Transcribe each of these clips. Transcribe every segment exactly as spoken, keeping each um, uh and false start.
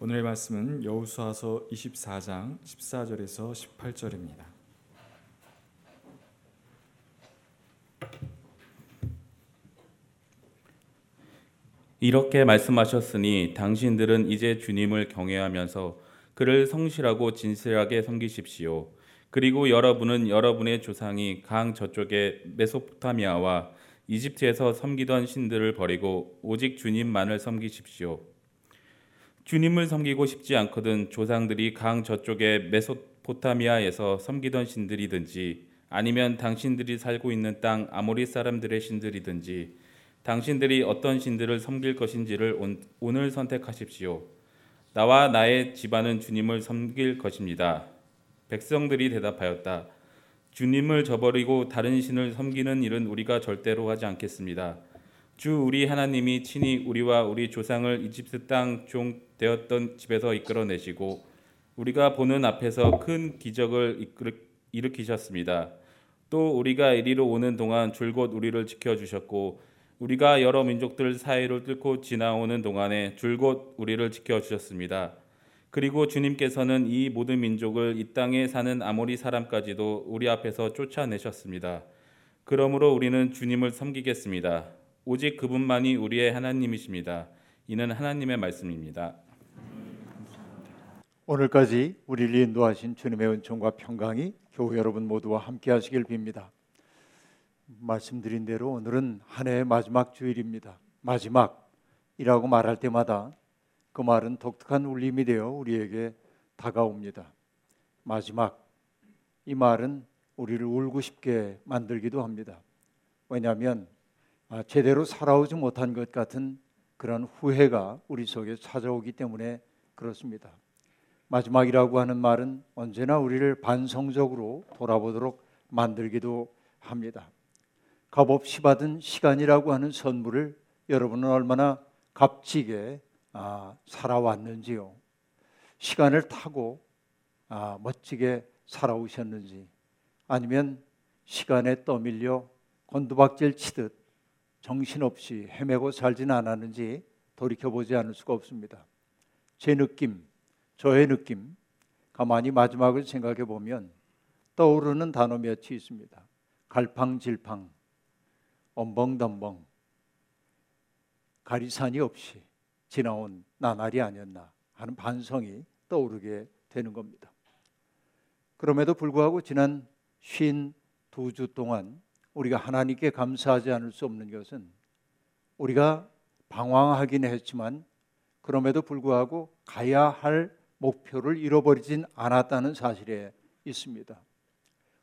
오늘의 말씀은 여호수아서 이십사 장 십사 절에서 십팔 절입니다. 이렇게 말씀하셨으니 당신들은 이제 주님을 경외하면서 그를 성실하고 진실하게 섬기십시오. 그리고 여러분은 여러분의 조상이 강 저쪽의 메소포타미아와 이집트에서 섬기던 신들을 버리고 오직 주님만을 섬기십시오. 주님을 섬기고 싶지 않거든 조상들이 강 저쪽의 메소포타미아에서 섬기던 신들이든지 아니면 당신들이 살고 있는 땅 아모리 사람들의 신들이든지 당신들이 어떤 신들을 섬길 것인지를 오늘 선택하십시오. 나와 나의 집안은 주님을 섬길 것입니다. 백성들이 대답하였다. 주님을 저버리고 다른 신을 섬기는 일은 우리가 절대로 하지 않겠습니다. 주 우리 하나님이 친히 우리와 우리 조상을 이집트 땅 종 되었던 집에서 이끌어내시고 우리가 보는 앞에서 큰 기적을 일으키셨습니다. 또 우리가 이리로 오는 동안 줄곧 우리를 지켜주셨고 우리가 여러 민족들 사이를 뚫고 지나오는 동안에 줄곧 우리를 지켜주셨습니다. 그리고 주님께서는 이 모든 민족을 이 땅에 사는 아모리 사람까지도 우리 앞에서 쫓아내셨습니다. 그러므로 우리는 주님을 섬기겠습니다. 오직 그분만이 우리의 하나님이십니다. 이는 하나님의 말씀입니다. 오늘까지 우리를 인도하신 주님의 은총과 평강이 교우 여러분 모두와 함께 하시길 빕니다. 말씀드린 대로 오늘은 한 해의 마지막 주일입니다. 마지막이라고 말할 때마다 그 말은 독특한 울림이 되어 우리에게 다가옵니다. 마지막, 이 말은 우리를 울고 싶게 만들기도 합니다. 왜냐하면 아, 제대로 살아오지 못한 것 같은 그런 후회가 우리 속에 찾아오기 때문에 그렇습니다. 마지막이라고 하는 말은 언제나 우리를 반성적으로 돌아보도록 만들기도 합니다. 값없이 받은 시간이라고 하는 선물을 여러분은 얼마나 값지게 아, 살아왔는지요. 시간을 타고 아, 멋지게 살아오셨는지 아니면 시간에 떠밀려 곤두박질 치듯 정신없이 헤매고 살진 않았는지 돌이켜보지 않을 수가 없습니다. 제 느낌, 저의 느낌, 가만히 마지막을 생각해 보면 떠오르는 단어 몇이 있습니다. 갈팡질팡, 엄벙덤벙, 가리산이 없이 지나온 나날이 아니었나 하는 반성이 떠오르게 되는 겁니다. 그럼에도 불구하고 지난 오십이 주 동안 우리가 하나님께 감사하지 않을 수 없는 것은 우리가 방황하긴 했지만 그럼에도 불구하고 가야 할 목표를 잃어버리진 않았다는 사실에 있습니다.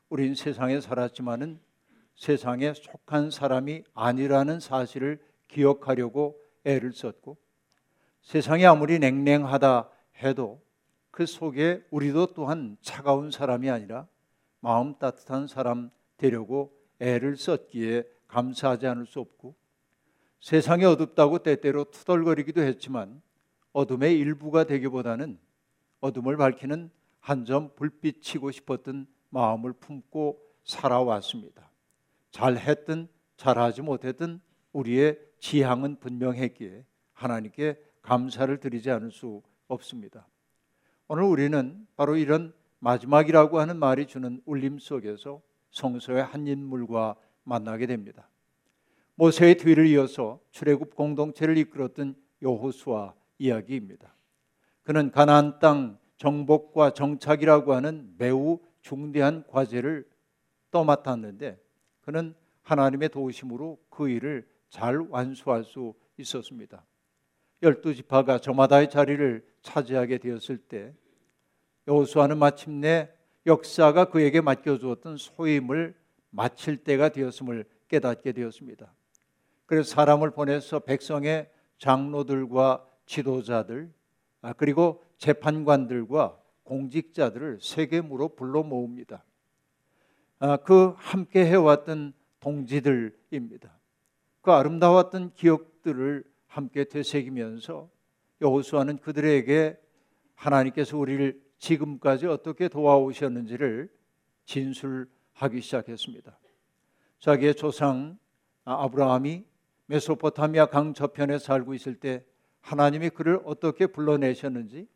우린 세상에 살았지만은 세상에 속한 사람이 아니라는 사실을 기억하려고 애를 썼고 세상이 아무리 냉랭하다 해도 그 속에 우리도 또한 차가운 사람이 아니라 마음 따뜻한 사람 되려고 애를 썼기에 감사하지 않을 수 없고 세상이 어둡다고 때때로 투덜거리기도 했지만 어둠의 일부가 되기보다는 어둠을 밝히는 한 점 불빛이고 싶었던 마음을 품고 살아왔습니다. 잘했든 잘하지 못했든 우리의 지향은 분명했기에 하나님께 감사를 드리지 않을 수 없습니다. 오늘 우리는 바로 이런 마지막이라고 하는 말이 주는 울림 속에서 성서의 한 인물과 만나게 됩니다. 모세의 뒤를 이어서 출애굽 공동체를 이끌었던 여호수아 이야기입니다. 그는 가나안 땅 정복과 정착이라고 하는 매우 중대한 과제를 떠맡았는데 그는 하나님의 도우심으로 그 일을 잘 완수할 수 있었습니다. 열두 지파가 저마다의 자리를 차지하게 되었을 때 여호수아는 마침내 역사가 그에게 맡겨주었던 소임을 마칠 때가 되었음을 깨닫게 되었습니다. 그래서 사람을 보내서 백성의 장로들과 지도자들 그리고 재판관들과 공직자들을 세겜으로 불러 모읍니다. 그 함께 해왔던 동지들입니다. 그 아름다웠던 기억들을 함께 되새기면서 여호수아는 그들에게 하나님께서 우리를 지금까지 어떻게 도와오셨는지를 진술하기 시작했습니다. 자기의 조상 아브라함이 메소포타미아 강 저편에 살고 있을 때 하나님이 그를 어떻게 불러내셨는지,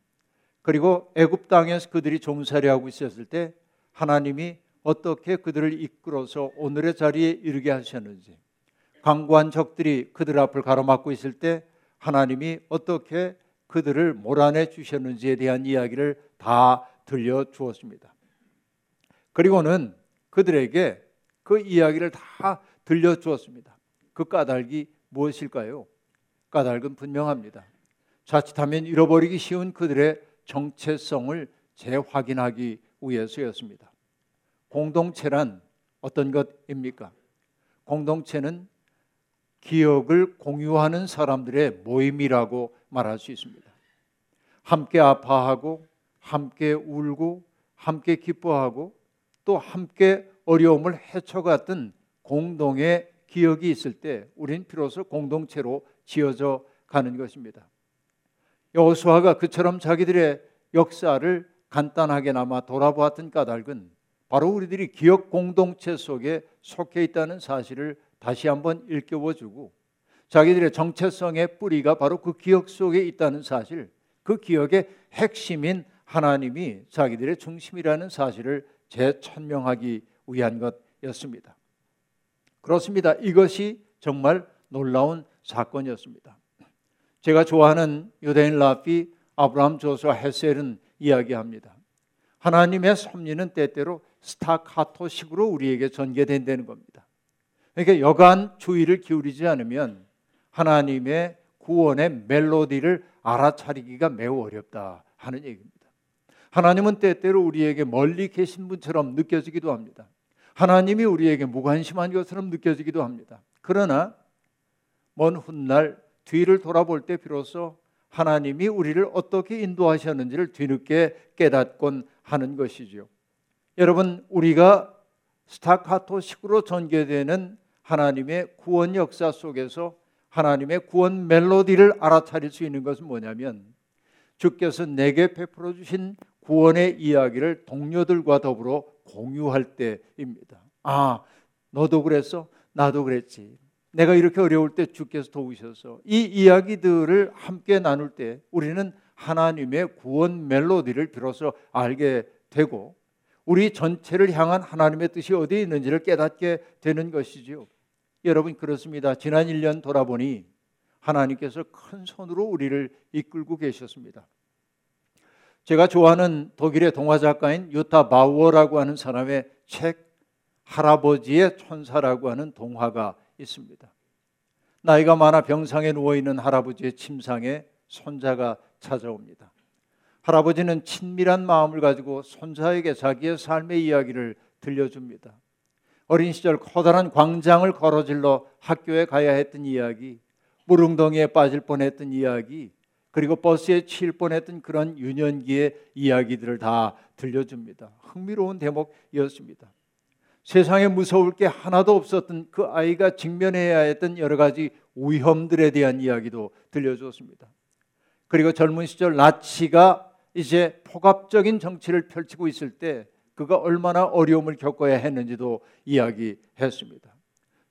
그리고 애굽 땅에서 그들이 종살이 하고 있었을 때 하나님이 어떻게 그들을 이끌어서 오늘의 자리에 이르게 하셨는지, 강구한 적들이 그들 앞을 가로막고 있을 때 하나님이 어떻게 그들을 몰아내 주셨는지에 대한 이야기를 다 들려주었습니다. 그리고는 그들에게 그 이야기를 다 들려주었습니다. 그 까닭이 무엇일까요? 까닭은 분명합니다. 자칫하면 잃어버리기 쉬운 그들의 정체성을 재확인하기 위해서였습니다. 공동체란 어떤 것입니까? 공동체는 기억을 공유하는 사람들의 모임이라고 말할 수 있습니다. 함께 아파하고, 함께 울고, 함께 기뻐하고, 또 함께 어려움을 헤쳐갔던 공동의 기억이 있을 때 우린 비로소 공동체로 지어져 가는 것입니다. 여호수아가 그처럼 자기들의 역사를 간단하게나마 돌아보았던 까닭은 바로 우리들이 기억 공동체 속에 속해 있다는 사실을 다시 한번 일깨워주고, 자기들의 정체성의 뿌리가 바로 그 기억 속에 있다는 사실, 그 기억의 핵심인 하나님이 자기들의 중심이라는 사실을 재천명하기 위한 것이었습니다. 그렇습니다. 이것이 정말 놀라운 사건이었습니다. 제가 좋아하는 유대인 라피 아브라함 조슈아 헤셀은 이야기합니다. 하나님의 섭리는 때때로 스타카토식으로 우리에게 전개된다는 겁니다. 그러니까 여간 주의를 기울이지 않으면 하나님의 구원의 멜로디를 알아차리기가 매우 어렵다 하는 얘기입니다. 하나님은 때때로 우리에게 멀리 계신 분처럼 느껴지기도 합니다. 하나님이 우리에게 무관심한 것처럼 느껴지기도 합니다. 그러나 먼 훗날 뒤를 돌아볼 때 비로소 하나님이 우리를 어떻게 인도하셨는지를 뒤늦게 깨닫곤 하는 것이죠. 여러분, 우리가 스타카토식으로 전개되는 하나님의 구원 역사 속에서 하나님의 구원 멜로디를 알아차릴 수 있는 것은 뭐냐면, 주께서 내게 베풀어 주신 구원의 이야기를 동료들과 더불어 공유할 때입니다. 아, 너도 그랬어? 나도 그랬지. 내가 이렇게 어려울 때 주께서 도우셔서, 이 이야기들을 함께 나눌 때 우리는 하나님의 구원 멜로디를 비로소 알게 되고, 우리 전체를 향한 하나님의 뜻이 어디에 있는지를 깨닫게 되는 것이지요. 여러분, 그렇습니다. 지난 일 년 돌아보니 하나님께서 큰 손으로 우리를 이끌고 계셨습니다. 제가 좋아하는 독일의 동화 작가인 요타 바우어라고 하는 사람의 책 할아버지의 천사라고 하는 동화가 있습니다. 나이가 많아 병상에 누워있는 할아버지의 침상에 손자가 찾아옵니다. 할아버지는 친밀한 마음을 가지고 손자에게 자기의 삶의 이야기를 들려줍니다. 어린 시절 커다란 광장을 걸어질러 학교에 가야 했던 이야기, 물웅덩이에 빠질 뻔했던 이야기, 그리고 버스에 치일 뻔했던 그런 유년기의 이야기들을 다 들려줍니다. 흥미로운 대목이었습니다. 세상에 무서울 게 하나도 없었던 그 아이가 직면해야 했던 여러 가지 위험들에 대한 이야기도 들려주었습니다. 그리고 젊은 시절 나치가 이제 폭압적인 정치를 펼치고 있을 때 그가 얼마나 어려움을 겪어야 했는지도 이야기했습니다.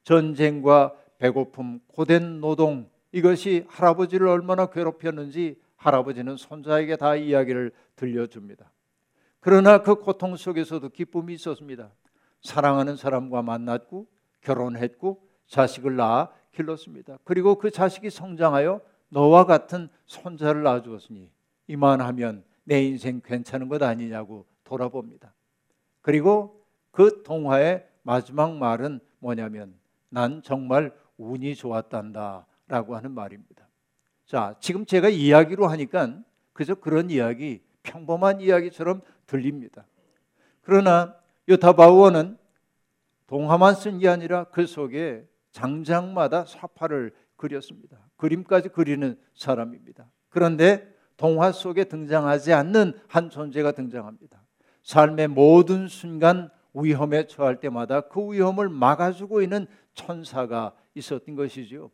전쟁과 배고픔, 고된 노동, 이것이 할아버지를 얼마나 괴롭혔는지 할아버지는 손자에게 다 이야기를 들려줍니다. 그러나 그 고통 속에서도 기쁨이 있었습니다. 사랑하는 사람과 만났고, 결혼했고, 자식을 낳아 길렀습니다. 그리고 그 자식이 성장하여 너와 같은 손자를 낳아주었으니 이만하면 내 인생 괜찮은 것 아니냐고 돌아봅니다. 그리고 그 동화의 마지막 말은 뭐냐면, 난 정말 운이 좋았단다 라고 하는 말입니다. 자, 지금 제가 이야기로 하니까 그저 그런 이야기, 평범한 이야기처럼 들립니다. 그러나 요타 바우어는 동화만 쓴 게 아니라 그 속에 장장마다 사파를 그렸습니다. 그림까지 그리는 사람입니다. 그런데 동화 속에 등장하지 않는 한 존재가 등장합니다. 삶의 모든 순간 위험에 처할 때마다 그 위험을 막아주고 있는 천사가 있었던 것이죠.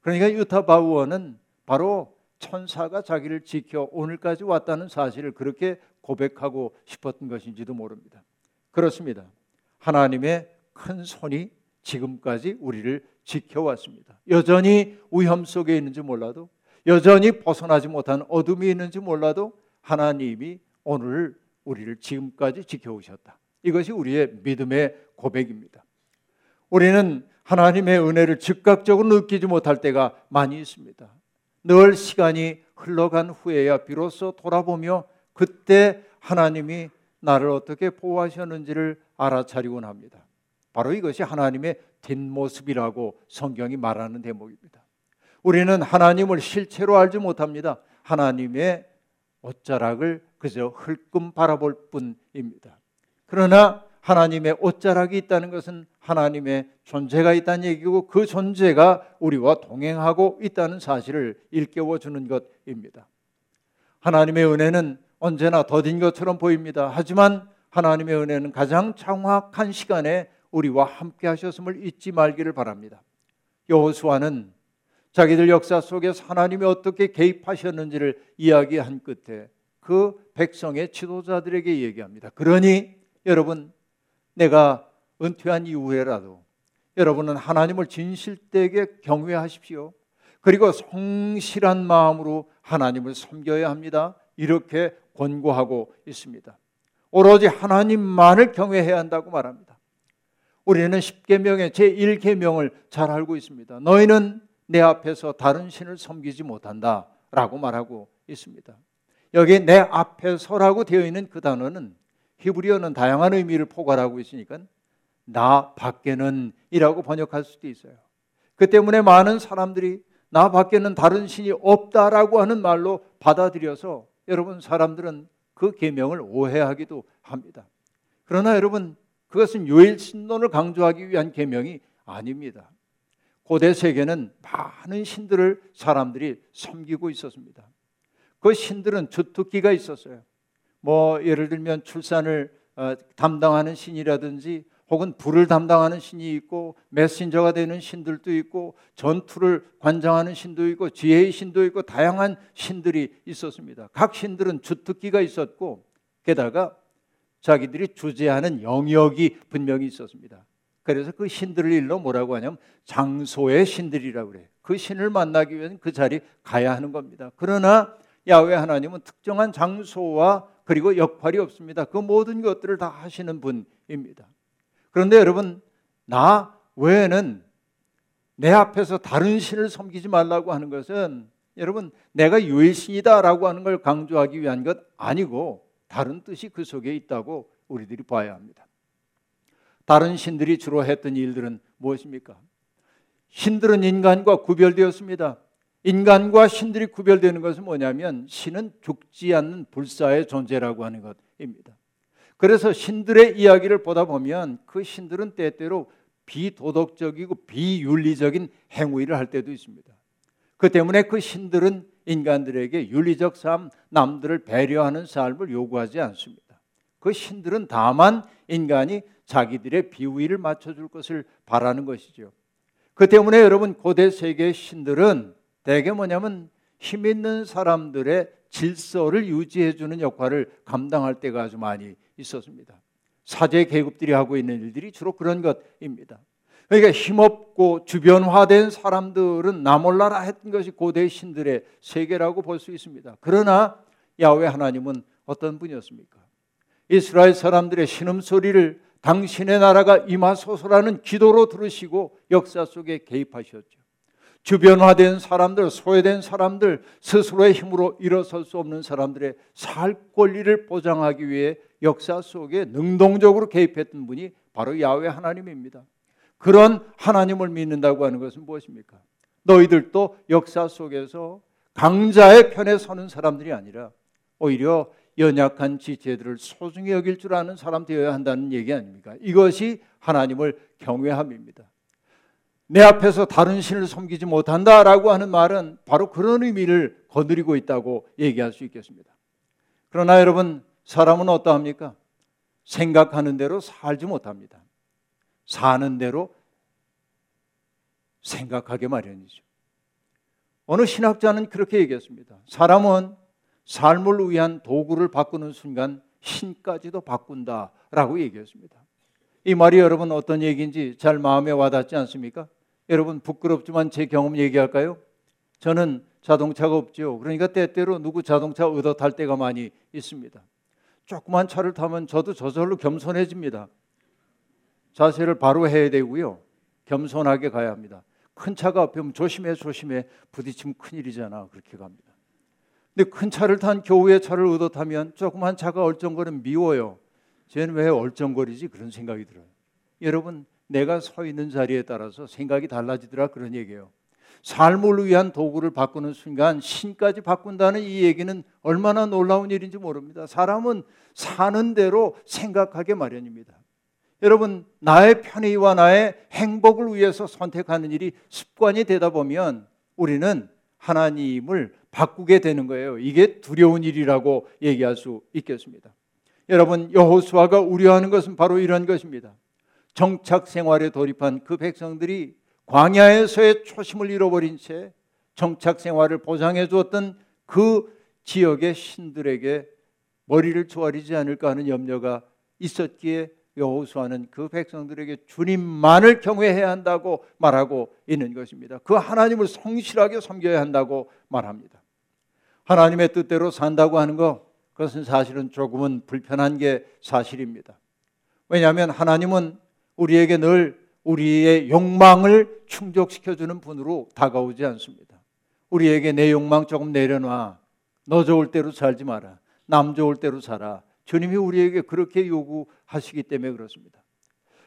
그러니까 요타 바우어는 바로 천사가 자기를 지켜 오늘까지 왔다는 사실을 그렇게 고백하고 싶었던 것인지도 모릅니다. 그렇습니다. 하나님의 큰 손이 지금까지 우리를 지켜왔습니다. 여전히 위험 속에 있는지 몰라도, 여전히 벗어나지 못한 어둠이 있는지 몰라도 하나님이 오늘 우리를 지금까지 지켜오셨다. 이것이 우리의 믿음의 고백입니다. 우리는 하나님의 은혜를 즉각적으로 느끼지 못할 때가 많이 있습니다. 늘 시간이 흘러간 후에야 비로소 돌아보며 그때 하나님이 나를 어떻게 보호하셨는지를 알아차리곤 합니다. 바로 이것이 하나님의 뒷모습이라고 성경이 말하는 대목입니다. 우리는 하나님을 실체로 알지 못합니다. 하나님의 옷자락을 그저 흘끔 바라볼 뿐입니다. 그러나 하나님의 옷자락이 있다는 것은 하나님의 존재가 있다는 얘기고 그 존재가 우리와 동행하고 있다는 사실을 일깨워주는 것입니다. 하나님의 은혜는 언제나 더딘 것처럼 보입니다. 하지만 하나님의 은혜는 가장 정확한 시간에 우리와 함께 하셨음을 잊지 말기를 바랍니다. 여호수아는 자기들 역사 속에서 하나님이 어떻게 개입하셨는지를 이야기한 끝에 그 백성의 지도자들에게 얘기합니다. 그러니 여러분, 내가 은퇴한 이후에라도 여러분은 하나님을 진실되게 경외하십시오. 그리고 성실한 마음으로 하나님을 섬겨야 합니다. 이렇게 권고하고 있습니다. 오로지 하나님만을 경외해야 한다고 말합니다. 우리는 십계명의 제일 계명을 잘 알고 있습니다. 너희는 내 앞에서 다른 신을 섬기지 못한다 라고 말하고 있습니다. 여기 내 앞에서라고 되어 있는 그 단어는 히브리어는 다양한 의미를 포괄하고 있으니까 나 밖에는 이라고 번역할 수도 있어요. 그 때문에 많은 사람들이 나 밖에는 다른 신이 없다라고 하는 말로 받아들여서 여러분 사람들은 그 계명을 오해하기도 합니다. 그러나 여러분 그것은 유일신론을 강조하기 위한 계명이 아닙니다. 고대 세계는 많은 신들을 사람들이 섬기고 있었습니다. 그 신들은 주특기가 있었어요. 뭐 예를 들면 출산을 어, 담당하는 신이라든지 혹은 불을 담당하는 신이 있고 메신저가 되는 신들도 있고 전투를 관장하는 신도 있고 지혜의 신도 있고 다양한 신들이 있었습니다. 각 신들은 주특기가 있었고 게다가 자기들이 주재하는 영역이 분명히 있었습니다. 그래서 그 신들을 일러 뭐라고 하냐면 장소의 신들이라고 그래요. 그 신을 만나기 위해서는 그 자리에 가야 하는 겁니다. 그러나 야훼 하나님은 특정한 장소와 그리고 역할이 없습니다. 그 모든 것들을 다 하시는 분입니다. 그런데 여러분 나 외에는 내 앞에서 다른 신을 섬기지 말라고 하는 것은 여러분 내가 유일신이다라고 하는 걸 강조하기 위한 것 아니고 다른 뜻이 그 속에 있다고 우리들이 봐야 합니다. 다른 신들이 주로 했던 일들은 무엇입니까? 신들은 인간과 구별되었습니다. 인간과 신들이 구별되는 것은 뭐냐면 신은 죽지 않는 불사의 존재라고 하는 것입니다. 그래서 신들의 이야기를 보다 보면 그 신들은 때때로 비도덕적이고 비윤리적인 행위를 할 때도 있습니다. 그 때문에 그 신들은 인간들에게 윤리적 삶, 남들을 배려하는 삶을 요구하지 않습니다. 그 신들은 다만 인간이 자기들의 비위를 맞춰줄 것을 바라는 것이죠. 그 때문에 여러분 고대 세계의 신들은 대개 뭐냐면 힘 있는 사람들의 질서를 유지해주는 역할을 감당할 때가 아주 많이 있었습니다. 사제 계급들이 하고 있는 일들이 주로 그런 것입니다. 그러니까 힘없고 주변화된 사람들은 나 몰라라 했던 것이 고대 신들의 세계라고 볼 수 있습니다. 그러나 야훼 하나님은 어떤 분이었습니까? 이스라엘 사람들의 신음소리를 당신의 나라가 임하소서라는 기도로 들으시고 역사 속에 개입하셨죠. 주변화된 사람들, 소외된 사람들, 스스로의 힘으로 일어설 수 없는 사람들의 살 권리를 보장하기 위해 역사 속에 능동적으로 개입했던 분이 바로 야훼 하나님입니다. 그런 하나님을 믿는다고 하는 것은 무엇입니까? 너희들도 역사 속에서 강자의 편에 서는 사람들이 아니라 오히려 연약한 지체들을 소중히 여길 줄 아는 사람 되어야 한다는 얘기 아닙니까? 이것이 하나님을 경외함입니다. 내 앞에서 다른 신을 섬기지 못한다라고 하는 말은 바로 그런 의미를 거느리고 있다고 얘기할 수 있겠습니다. 그러나 여러분 사람은 어떠합니까? 생각하는 대로 살지 못합니다. 사는 대로 생각하게 마련이죠. 어느 신학자는 그렇게 얘기했습니다. 사람은 삶을 위한 도구를 바꾸는 순간 신까지도 바꾼다라고 얘기했습니다. 이 말이 여러분 어떤 얘기인지 잘 마음에 와닿지 않습니까? 여러분 부끄럽지만 제 경험 얘기할까요? 저는 자동차가 없죠. 그러니까 때때로 누구 자동차 얻어 탈 때가 많이 있습니다. 조그만 차를 타면 저도 저절로 겸손해집니다. 자세를 바로 해야 되고요. 겸손하게 가야 합니다. 큰 차가 앞에 오면 조심해 조심해 부딪히면 큰일이잖아. 그렇게 갑니다. 근데 큰 차를 탄 교우의 차를 얻어 타면 조그만 차가 얼쩡거리면 미워요. 쟤는 왜 얼쩡거리지? 그런 생각이 들어요. 여러분, 내가 서 있는 자리에 따라서 생각이 달라지더라, 그런 얘기예요. 삶을 위한 도구를 바꾸는 순간 신까지 바꾼다는 이 얘기는 얼마나 놀라운 일인지 모릅니다. 사람은 사는 대로 생각하게 마련입니다. 여러분, 나의 편의와 나의 행복을 위해서 선택하는 일이 습관이 되다 보면 우리는 하나님을 바꾸게 되는 거예요. 이게 두려운 일이라고 얘기할 수 있겠습니다. 여러분, 여호수아가 우려하는 것은 바로 이런 것입니다. 정착 생활에 돌입한 그 백성들이 광야에서의 초심을 잃어버린 채 정착 생활을 보장해 주었던 그 지역의 신들에게 머리를 조아리지 않을까 하는 염려가 있었기에 여호수아는 그 백성들에게 주님만을 경외해야 한다고 말하고 있는 것입니다. 그 하나님을 성실하게 섬겨야 한다고 말합니다. 하나님의 뜻대로 산다고 하는 것, 그것은 사실은 조금은 불편한 게 사실입니다. 왜냐하면 하나님은 우리에게 늘 우리의 욕망을 충족시켜주는 분으로 다가오지 않습니다. 우리에게 내 욕망 조금 내려놔. 너 좋을 대로 살지 마라. 남 좋을 대로 살아. 주님이 우리에게 그렇게 요구하시기 때문에 그렇습니다.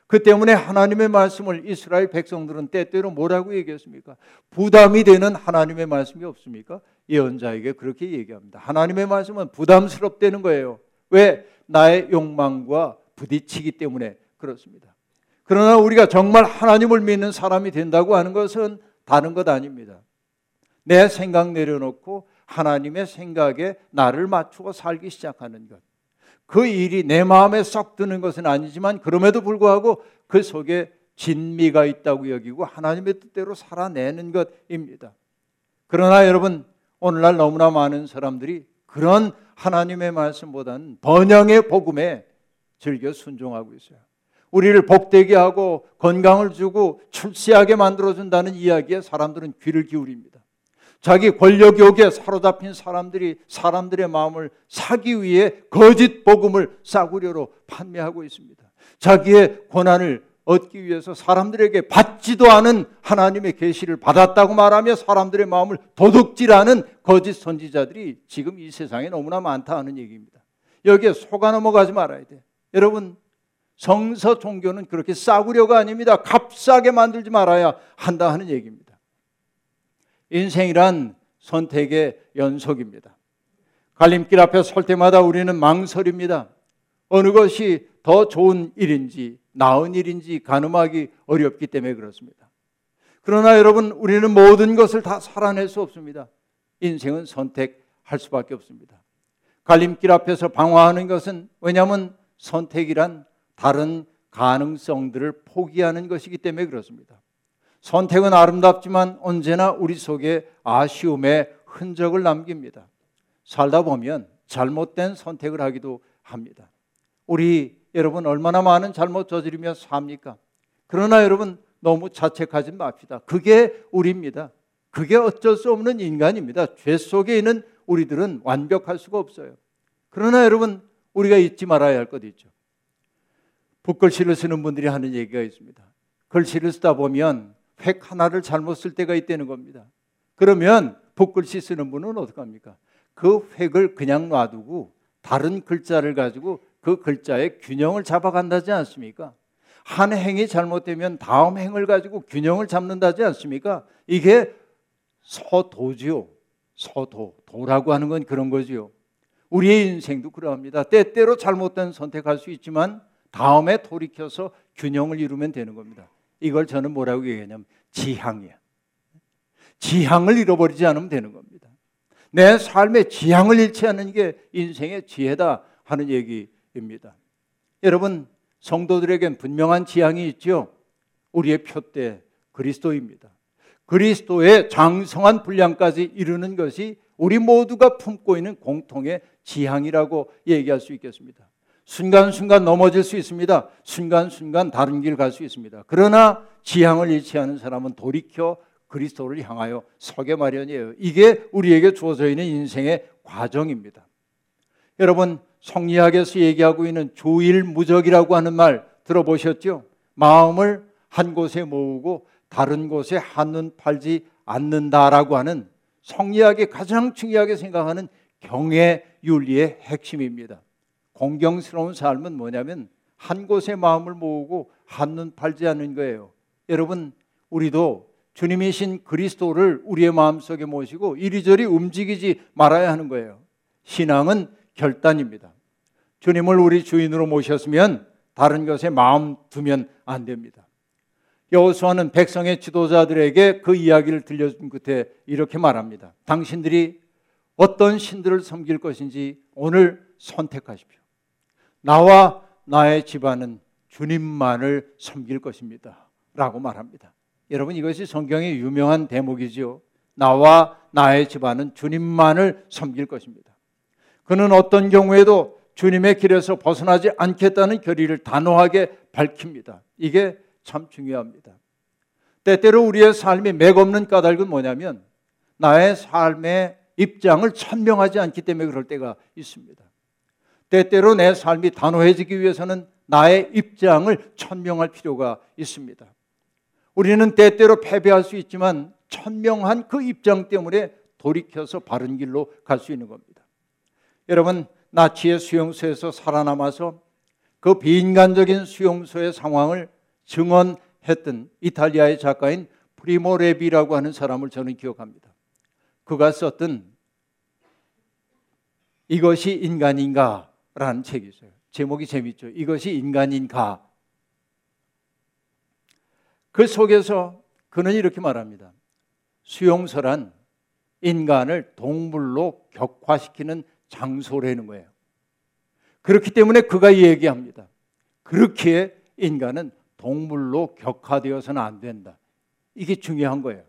그 때문에 하나님의 말씀을 이스라엘 백성들은 때때로 뭐라고 얘기했습니까? 부담이 되는 하나님의 말씀이 없습니까? 예언자에게 그렇게 얘기합니다. 하나님의 말씀은 부담스럽다는 거예요. 왜? 나의 욕망과 부딪히기 때문에 그렇습니다. 그러나 우리가 정말 하나님을 믿는 사람이 된다고 하는 것은 다른 것 아닙니다. 내 생각 내려놓고 하나님의 생각에 나를 맞추고 살기 시작하는 것. 그 일이 내 마음에 썩 드는 것은 아니지만 그럼에도 불구하고 그 속에 진미가 있다고 여기고 하나님의 뜻대로 살아내는 것입니다. 그러나 여러분, 오늘날 너무나 많은 사람들이 그런 하나님의 말씀보다는 번영의 복음에 즐겨 순종하고 있어요. 우리를 복되게 하고 건강을 주고 출세하게 만들어준다는 이야기에 사람들은 귀를 기울입니다. 자기 권력 욕에 사로잡힌 사람들이 사람들의 마음을 사기 위해 거짓 복음을 싸구려로 판매하고 있습니다. 자기의 권한을 얻기 위해서 사람들에게 받지도 않은 하나님의 계시를 받았다고 말하며 사람들의 마음을 도둑질하는 거짓 선지자들이 지금 이 세상에 너무나 많다 하는 얘기입니다. 여기에 속아 넘어가지 말아야 돼. 여러분, 성서 종교는 그렇게 싸구려가 아닙니다. 값싸게 만들지 말아야 한다 하는 얘기입니다. 인생이란 선택의 연속입니다. 갈림길 앞에 설 때마다 우리는 망설입니다. 어느 것이 더 좋은 일인지 나은 일인지 가늠하기 어렵기 때문에 그렇습니다. 그러나 여러분, 우리는 모든 것을 다 살아낼 수 없습니다. 인생은 선택할 수밖에 없습니다. 갈림길 앞에서 방황하는 것은, 왜냐하면 선택이란 다른 가능성들을 포기하는 것이기 때문에 그렇습니다. 선택은 아름답지만 언제나 우리 속에 아쉬움의 흔적을 남깁니다. 살다 보면 잘못된 선택을 하기도 합니다. 우리 여러분, 얼마나 많은 잘못 저지르며 삽니까? 그러나 여러분, 너무 자책하지 맙시다. 그게 우리입니다. 그게 어쩔 수 없는 인간입니다. 죄 속에 있는 우리들은 완벽할 수가 없어요. 그러나 여러분, 우리가 잊지 말아야 할 것도 있죠. 붓글씨를 쓰는 분들이 하는 얘기가 있습니다. 글씨를 쓰다 보면 획 하나를 잘못 쓸 때가 있다는 겁니다. 그러면 붓글씨 쓰는 분은 어떡합니까? 그 획을 그냥 놔두고 다른 글자를 가지고 그 글자의 균형을 잡아간다지 않습니까? 한 행이 잘못되면 다음 행을 가지고 균형을 잡는다지 않습니까? 이게 서도지요. 서도, 도라고 하는 건 그런 거지요. 우리의 인생도 그러합니다. 때때로 잘못된 선택할 수 있지만 다음에 돌이켜서 균형을 이루면 되는 겁니다. 이걸 저는 뭐라고 얘기하냐면 지향이야. 지향을 잃어버리지 않으면 되는 겁니다. 내 삶의 지향을 잃지 않는 게 인생의 지혜다 하는 얘기입니다. 여러분, 성도들에겐 분명한 지향이 있죠. 우리의 표대 그리스도입니다. 그리스도의 장성한 분량까지 이루는 것이 우리 모두가 품고 있는 공통의 지향이라고 얘기할 수 있겠습니다. 순간순간 넘어질 수 있습니다. 순간순간 다른 길 갈 수 있습니다. 그러나 지향을 잃지 않은 사람은 돌이켜 그리스도를 향하여 서게 마련이에요. 이게 우리에게 주어져 있는 인생의 과정입니다. 여러분, 성리학에서 얘기하고 있는 조일무적이라고 하는 말 들어보셨죠? 마음을 한 곳에 모으고 다른 곳에 한눈 팔지 않는다라고 하는 성리학이 가장 중요하게 생각하는 경외 윤리의 핵심입니다. 공경스러운 삶은 뭐냐면 한 곳에 마음을 모으고 한눈 팔지 않는 거예요. 여러분, 우리도 주님이신 그리스도를 우리의 마음속에 모시고 이리저리 움직이지 말아야 하는 거예요. 신앙은 결단입니다. 주님을 우리 주인으로 모셨으면 다른 것에 마음 두면 안 됩니다. 여호수아는 백성의 지도자들에게 그 이야기를 들려준 끝에 이렇게 말합니다. 당신들이 어떤 신들을 섬길 것인지 오늘 선택하십시오. 나와 나의 집안은 주님만을 섬길 것입니다 라고 말합니다. 여러분, 이것이 성경의 유명한 대목이지요. 나와 나의 집안은 주님만을 섬길 것입니다. 그는 어떤 경우에도 주님의 길에서 벗어나지 않겠다는 결의를 단호하게 밝힙니다. 이게 참 중요합니다. 때때로 우리의 삶이 맥없는 까닭은 뭐냐면 나의 삶의 입장을 천명하지 않기 때문에 그럴 때가 있습니다. 때때로 내 삶이 단호해지기 위해서는 나의 입장을 천명할 필요가 있습니다. 우리는 때때로 패배할 수 있지만 천명한 그 입장 때문에 돌이켜서 바른 길로 갈 수 있는 겁니다. 여러분, 나치의 수용소에서 살아남아서 그 비인간적인 수용소의 상황을 증언했던 이탈리아의 작가인 프리모 레비라고 하는 사람을 저는 기억합니다. 그가 썼던 이것이 인간인가라는 책이 있어요. 제목이 재밌죠. 이것이 인간인가. 그 속에서 그는 이렇게 말합니다. 수용소란 인간을 동물로 격화시키는 장소라는 거예요. 그렇기 때문에 그가 얘기합니다. 그렇기에 인간은 동물로 격화되어서는 안 된다. 이게 중요한 거예요.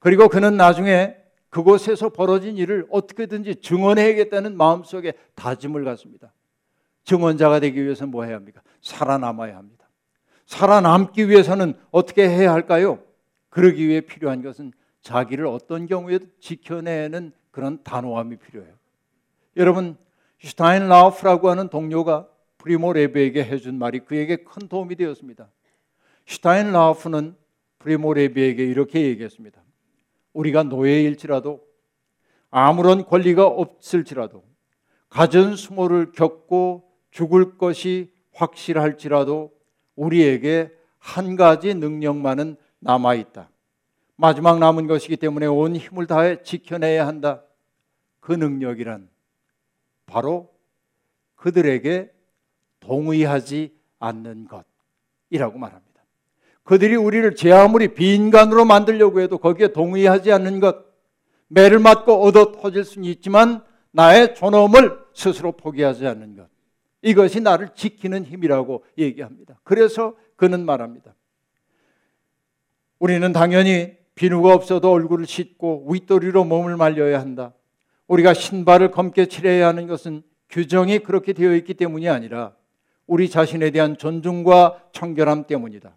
그리고 그는 나중에 그곳에서 벌어진 일을 어떻게든지 증언해야겠다는 마음속에 다짐을 갖습니다. 증언자가 되기 위해서는 뭐 해야 합니까? 살아남아야 합니다. 살아남기 위해서는 어떻게 해야 할까요? 그러기 위해 필요한 것은 자기를 어떤 경우에도 지켜내는 그런 단호함이 필요해요. 여러분, 슈타인라우프라고 하는 동료가 프리모 레비에게 해준 말이 그에게 큰 도움이 되었습니다. 슈타인라우프는 프리모 레비에게 이렇게 얘기했습니다. 우리가 노예일지라도 아무런 권리가 없을지라도 가전수모를 겪고 죽을 것이 확실할지라도 우리에게 한 가지 능력만은 남아있다. 마지막 남은 것이기 때문에 온 힘을 다해 지켜내야 한다. 그 능력이란 바로 그들에게 동의하지 않는 것이라고 말합니다. 그들이 우리를 제 아무리 비인간으로 만들려고 해도 거기에 동의하지 않는 것, 매를 맞고 얻어 터질 수는 있지만 나의 존엄을 스스로 포기하지 않는 것, 이것이 나를 지키는 힘이라고 얘기합니다. 그래서 그는 말합니다. 우리는 당연히 비누가 없어도 얼굴을 씻고 윗도리로 몸을 말려야 한다. 우리가 신발을 검게 칠해야 하는 것은 규정이 그렇게 되어 있기 때문이 아니라 우리 자신에 대한 존중과 청결함 때문이다.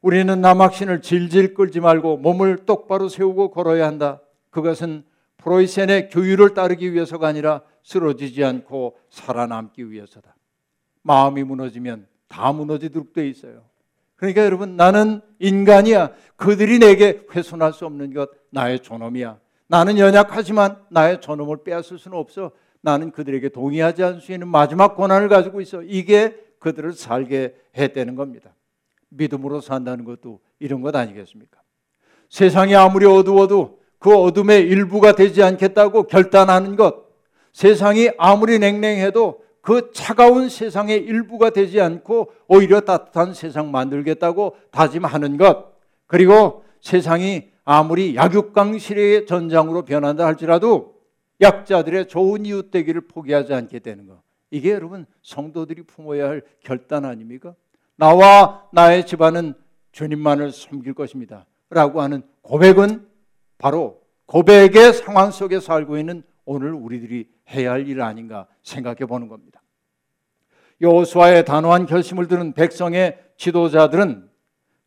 우리는 남학신을 질질 끌지 말고 몸을 똑바로 세우고 걸어야 한다. 그것은 프로이센의 교유를 따르기 위해서가 아니라 쓰러지지 않고 살아남기 위해서다. 마음이 무너지면 다 무너지도록 돼 있어요. 그러니까 여러분, 나는 인간이야. 그들이 내게 훼손할 수 없는 것, 나의 존엄이야. 나는 연약하지만 나의 존엄을 빼앗을 수는 없어. 나는 그들에게 동의하지 않을 수 있는 마지막 권한을 가지고 있어. 이게 그들을 살게 해대는 겁니다. 믿음으로 산다는 것도 이런 것 아니겠습니까? 세상이 아무리 어두워도 그 어둠의 일부가 되지 않겠다고 결단하는 것, 세상이 아무리 냉랭해도 그 차가운 세상의 일부가 되지 않고 오히려 따뜻한 세상 만들겠다고 다짐하는 것, 그리고 세상이 아무리 약육강실의 전장으로 변한다 할지라도 약자들의 좋은 이웃 되기를 포기하지 않게 되는 것, 이게 여러분 성도들이 품어야 할 결단 아닙니까? 나와 나의 집안은 주님만을 섬길 것입니다 라고 하는 고백은 바로 고백의 상황 속에 살고 있는 오늘 우리들이 해야 할 일 아닌가 생각해 보는 겁니다. 여호수아의 단호한 결심을 들은 백성의 지도자들은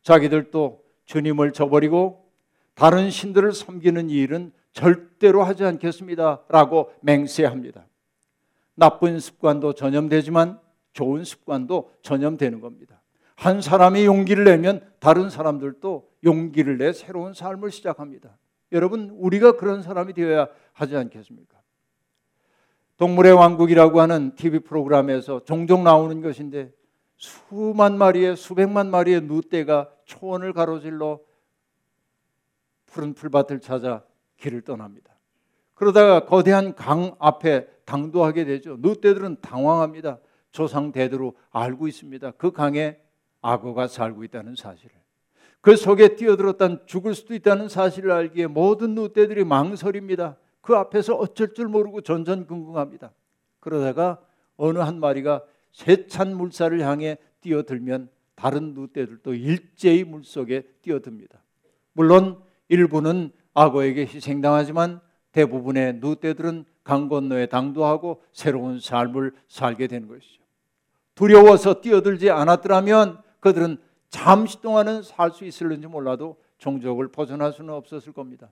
자기들도 주님을 저버리고 다른 신들을 섬기는 이 일은 절대로 하지 않겠습니다 라고 맹세합니다. 나쁜 습관도 전염되지만 좋은 습관도 전염되는 겁니다. 한 사람이 용기를 내면 다른 사람들도 용기를 내 새로운 삶을 시작합니다. 여러분, 우리가 그런 사람이 되어야 하지 않겠습니까? 동물의 왕국이라고 하는 티비 프로그램에서 종종 나오는 것인데 수만 마리의 수백만 마리의 누떼가 초원을 가로질러 푸른 풀밭을 찾아 길을 떠납니다. 그러다가 거대한 강 앞에 당도하게 되죠. 누떼들은 당황합니다. 조상 대대로 알고 있습니다. 그 강에 악어가 살고 있다는 사실을, 그 속에 뛰어들었다는 죽을 수도 있다는 사실을 알기에 모든 누떼들이 망설입니다. 그 앞에서 어쩔 줄 모르고 전전긍긍합니다. 그러다가 어느 한 마리가 세찬 물살을 향해 뛰어들면 다른 누떼들도 일제히 물속에 뛰어듭니다. 물론 일부는 악어에게 희생당하지만 대부분의 누떼들은 강 건너에 당도하고 새로운 삶을 살게 되는 것이죠. 두려워서 뛰어들지 않았더라면 그들은 잠시 동안은 살 수 있을는지 몰라도 종족을 벗어날 수는 없었을 겁니다.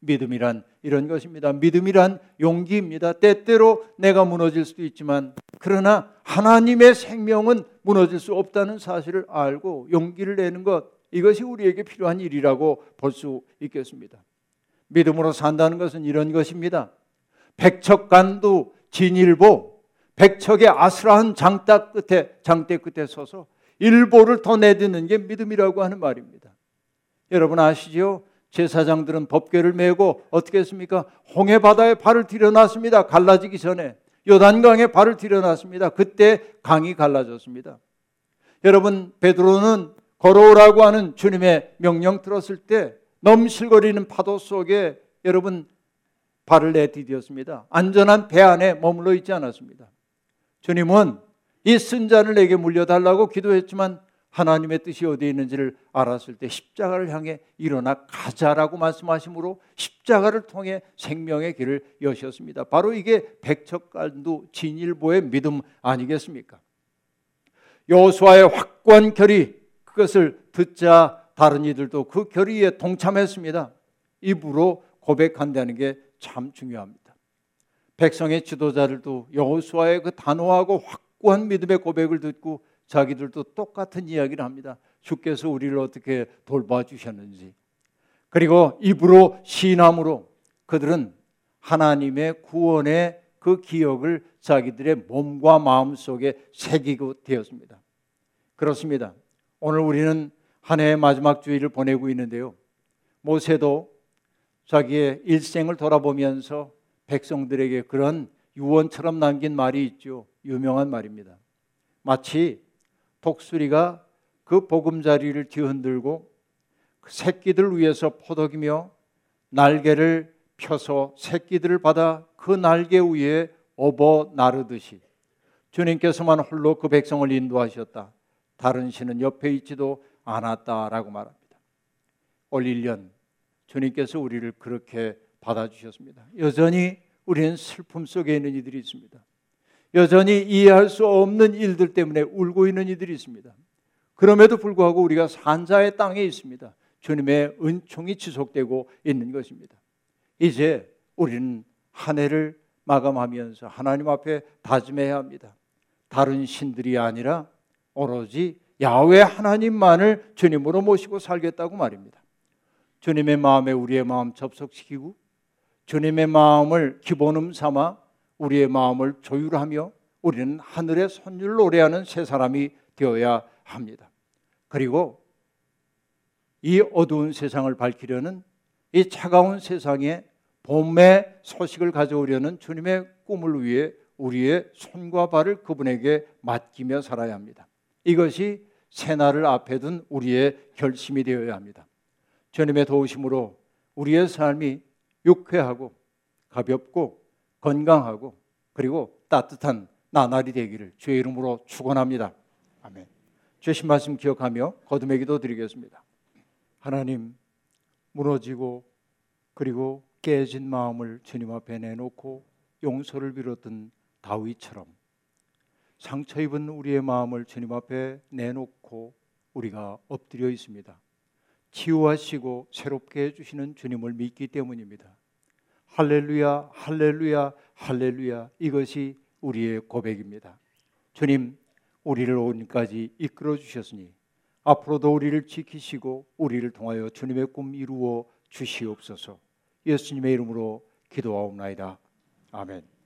믿음이란 이런 것입니다. 믿음이란 용기입니다. 때때로 내가 무너질 수도 있지만 그러나 하나님의 생명은 무너질 수 없다는 사실을 알고 용기를 내는 것, 이것이 우리에게 필요한 일이라고 볼 수 있겠습니다. 믿음으로 산다는 것은 이런 것입니다. 백척간두 진일보, 백척의 아스라한 장딱 끝에, 장대 끝에 서서 일보를 더 내딛는 게 믿음이라고 하는 말입니다. 여러분 아시죠? 제사장들은 법궤를 메고 어떻게 했습니까? 홍해바다에 발을 들여놨습니다. 갈라지기 전에 요단강에 발을 들여놨습니다. 그때 강이 갈라졌습니다. 여러분, 베드로는 걸어오라고 하는 주님의 명령 들었을 때 넘실거리는 파도 속에 여러분 발을 내디뎠습니다. 안전한 배 안에 머물러 있지 않았습니다. 주님은 이 쓴 잔을 내게 물려달라고 기도했지만 하나님의 뜻이 어디에 있는지를 알았을 때 십자가를 향해 일어나 가자라고 말씀하심으로 십자가를 통해 생명의 길을 여셨습니다. 바로 이게 백척간두 진일보의 믿음 아니겠습니까? 여호수아의 확고한 결의, 그것을 듣자 다른 이들도 그 결의에 동참했습니다. 입으로 고백한다는 게 참 중요합니다. 백성의 지도자들도 여호수아의 그 단호하고 확고한 믿음의 고백을 듣고 자기들도 똑같은 이야기를 합니다. 주께서 우리를 어떻게 돌봐주셨는지. 그리고 입으로 신함으로 그들은 하나님의 구원의 그 기억을 자기들의 몸과 마음 속에 새기고 되었습니다. 그렇습니다. 오늘 우리는 한 해의 마지막 주일을 보내고 있는데요, 모세도 자기의 일생을 돌아보면서 백성들에게 그런 유언처럼 남긴 말이 있죠. 유명한 말입니다. 마치 독수리가 그 보금자리를 뒤흔들고 새끼들 위에서 포덕이며 날개를 펴서 새끼들을 받아 그 날개 위에 업어 나르듯이 주님께서만 홀로 그 백성을 인도하셨다. 다른 신은 옆에 있지도 않았다라고 말합니다. 올 일 년 주님께서 우리를 그렇게 받아주셨습니다. 여전히 우리는 슬픔 속에 있는 이들이 있습니다. 여전히 이해할 수 없는 일들 때문에 울고 있는 이들이 있습니다. 그럼에도 불구하고 우리가 산자의 땅에 있습니다. 주님의 은총이 지속되고 있는 것입니다. 이제 우리는 한 해를 마감하면서 하나님 앞에 다짐해야 합니다. 다른 신들이 아니라 오로지 야훼 하나님만을 주님으로 모시고 살겠다고 말입니다. 주님의 마음에 우리의 마음 접속시키고 주님의 마음을 기본음 삼아 우리의 마음을 조율하며 우리는 하늘의 선율 노래하는 새 사람이 되어야 합니다. 그리고 이 어두운 세상을 밝히려는, 이 차가운 세상에 봄의 소식을 가져오려는 주님의 꿈을 위해 우리의 손과 발을 그분에게 맡기며 살아야 합니다. 이것이 새날을 앞에 둔 우리의 결심이 되어야 합니다. 주님의 도우심으로 우리의 삶이 유쾌하고 가볍고 건강하고 그리고 따뜻한 나날이 되기를 주의 이름으로 축원합니다. 아멘. 주신 말씀 기억하며 거듭의 기도 드리겠습니다. 하나님, 무너지고 그리고 깨진 마음을 주님 앞에 내놓고 용서를 빌었던 다윗처럼 상처 입은 우리의 마음을 주님 앞에 내놓고 우리가 엎드려 있습니다. 치유하시고 새롭게 해주시는 주님을 믿기 때문입니다. 할렐루야, 할렐루야, 할렐루야. 이것이 우리의 고백입니다. 주님, 우리를 오늘까지 이끌어 주셨으니 앞으로도 우리를 지키시고 우리를 통하여 주님의 꿈 이루어 주시옵소서. 예수님의 이름으로 기도하옵나이다. 아멘.